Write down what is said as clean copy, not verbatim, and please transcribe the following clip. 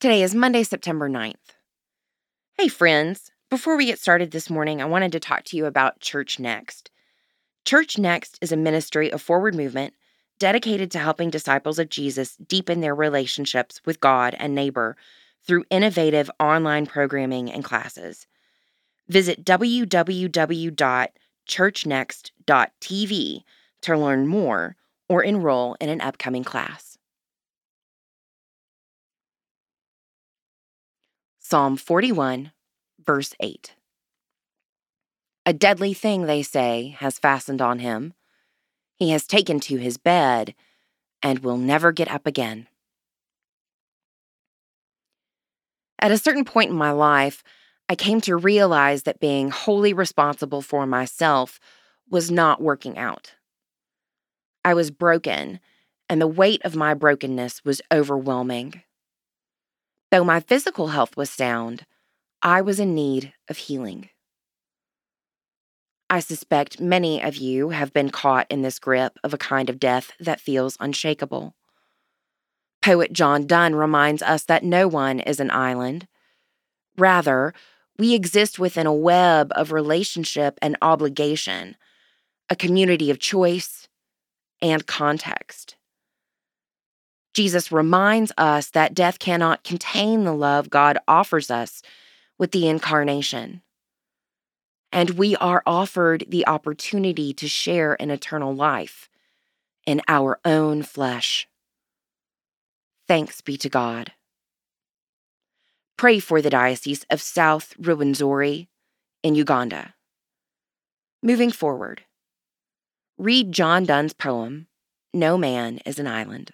Today is Monday, September 9th. Hey friends, before we get started this morning, I wanted to talk to you about Church Next. Church Next is a ministry of Forward Movement dedicated to helping disciples of Jesus deepen their relationships with God and neighbor through innovative online programming and classes. Visit www.churchnext.tv to learn more or enroll in an upcoming class. Psalm 41, verse 8. A deadly thing, they say, has fastened on him. He has taken to his bed and will never get up again. At a certain point in my life, I came to realize that being wholly responsible for myself was not working out. I was broken, and the weight of my brokenness was overwhelming. Though my physical health was sound, I was in need of healing. I suspect many of you have been caught in this grip of a kind of death that feels unshakable. Poet John Donne reminds us that no one is an island. Rather, we exist within a web of relationship and obligation, a community of choice and context. Jesus reminds us that death cannot contain the love God offers us with the incarnation. And we are offered the opportunity to share in eternal life in our own flesh. Thanks be to God. Pray for the Diocese of South Rwenzori in Uganda. Moving forward, read John Donne's poem, No Man is an Island.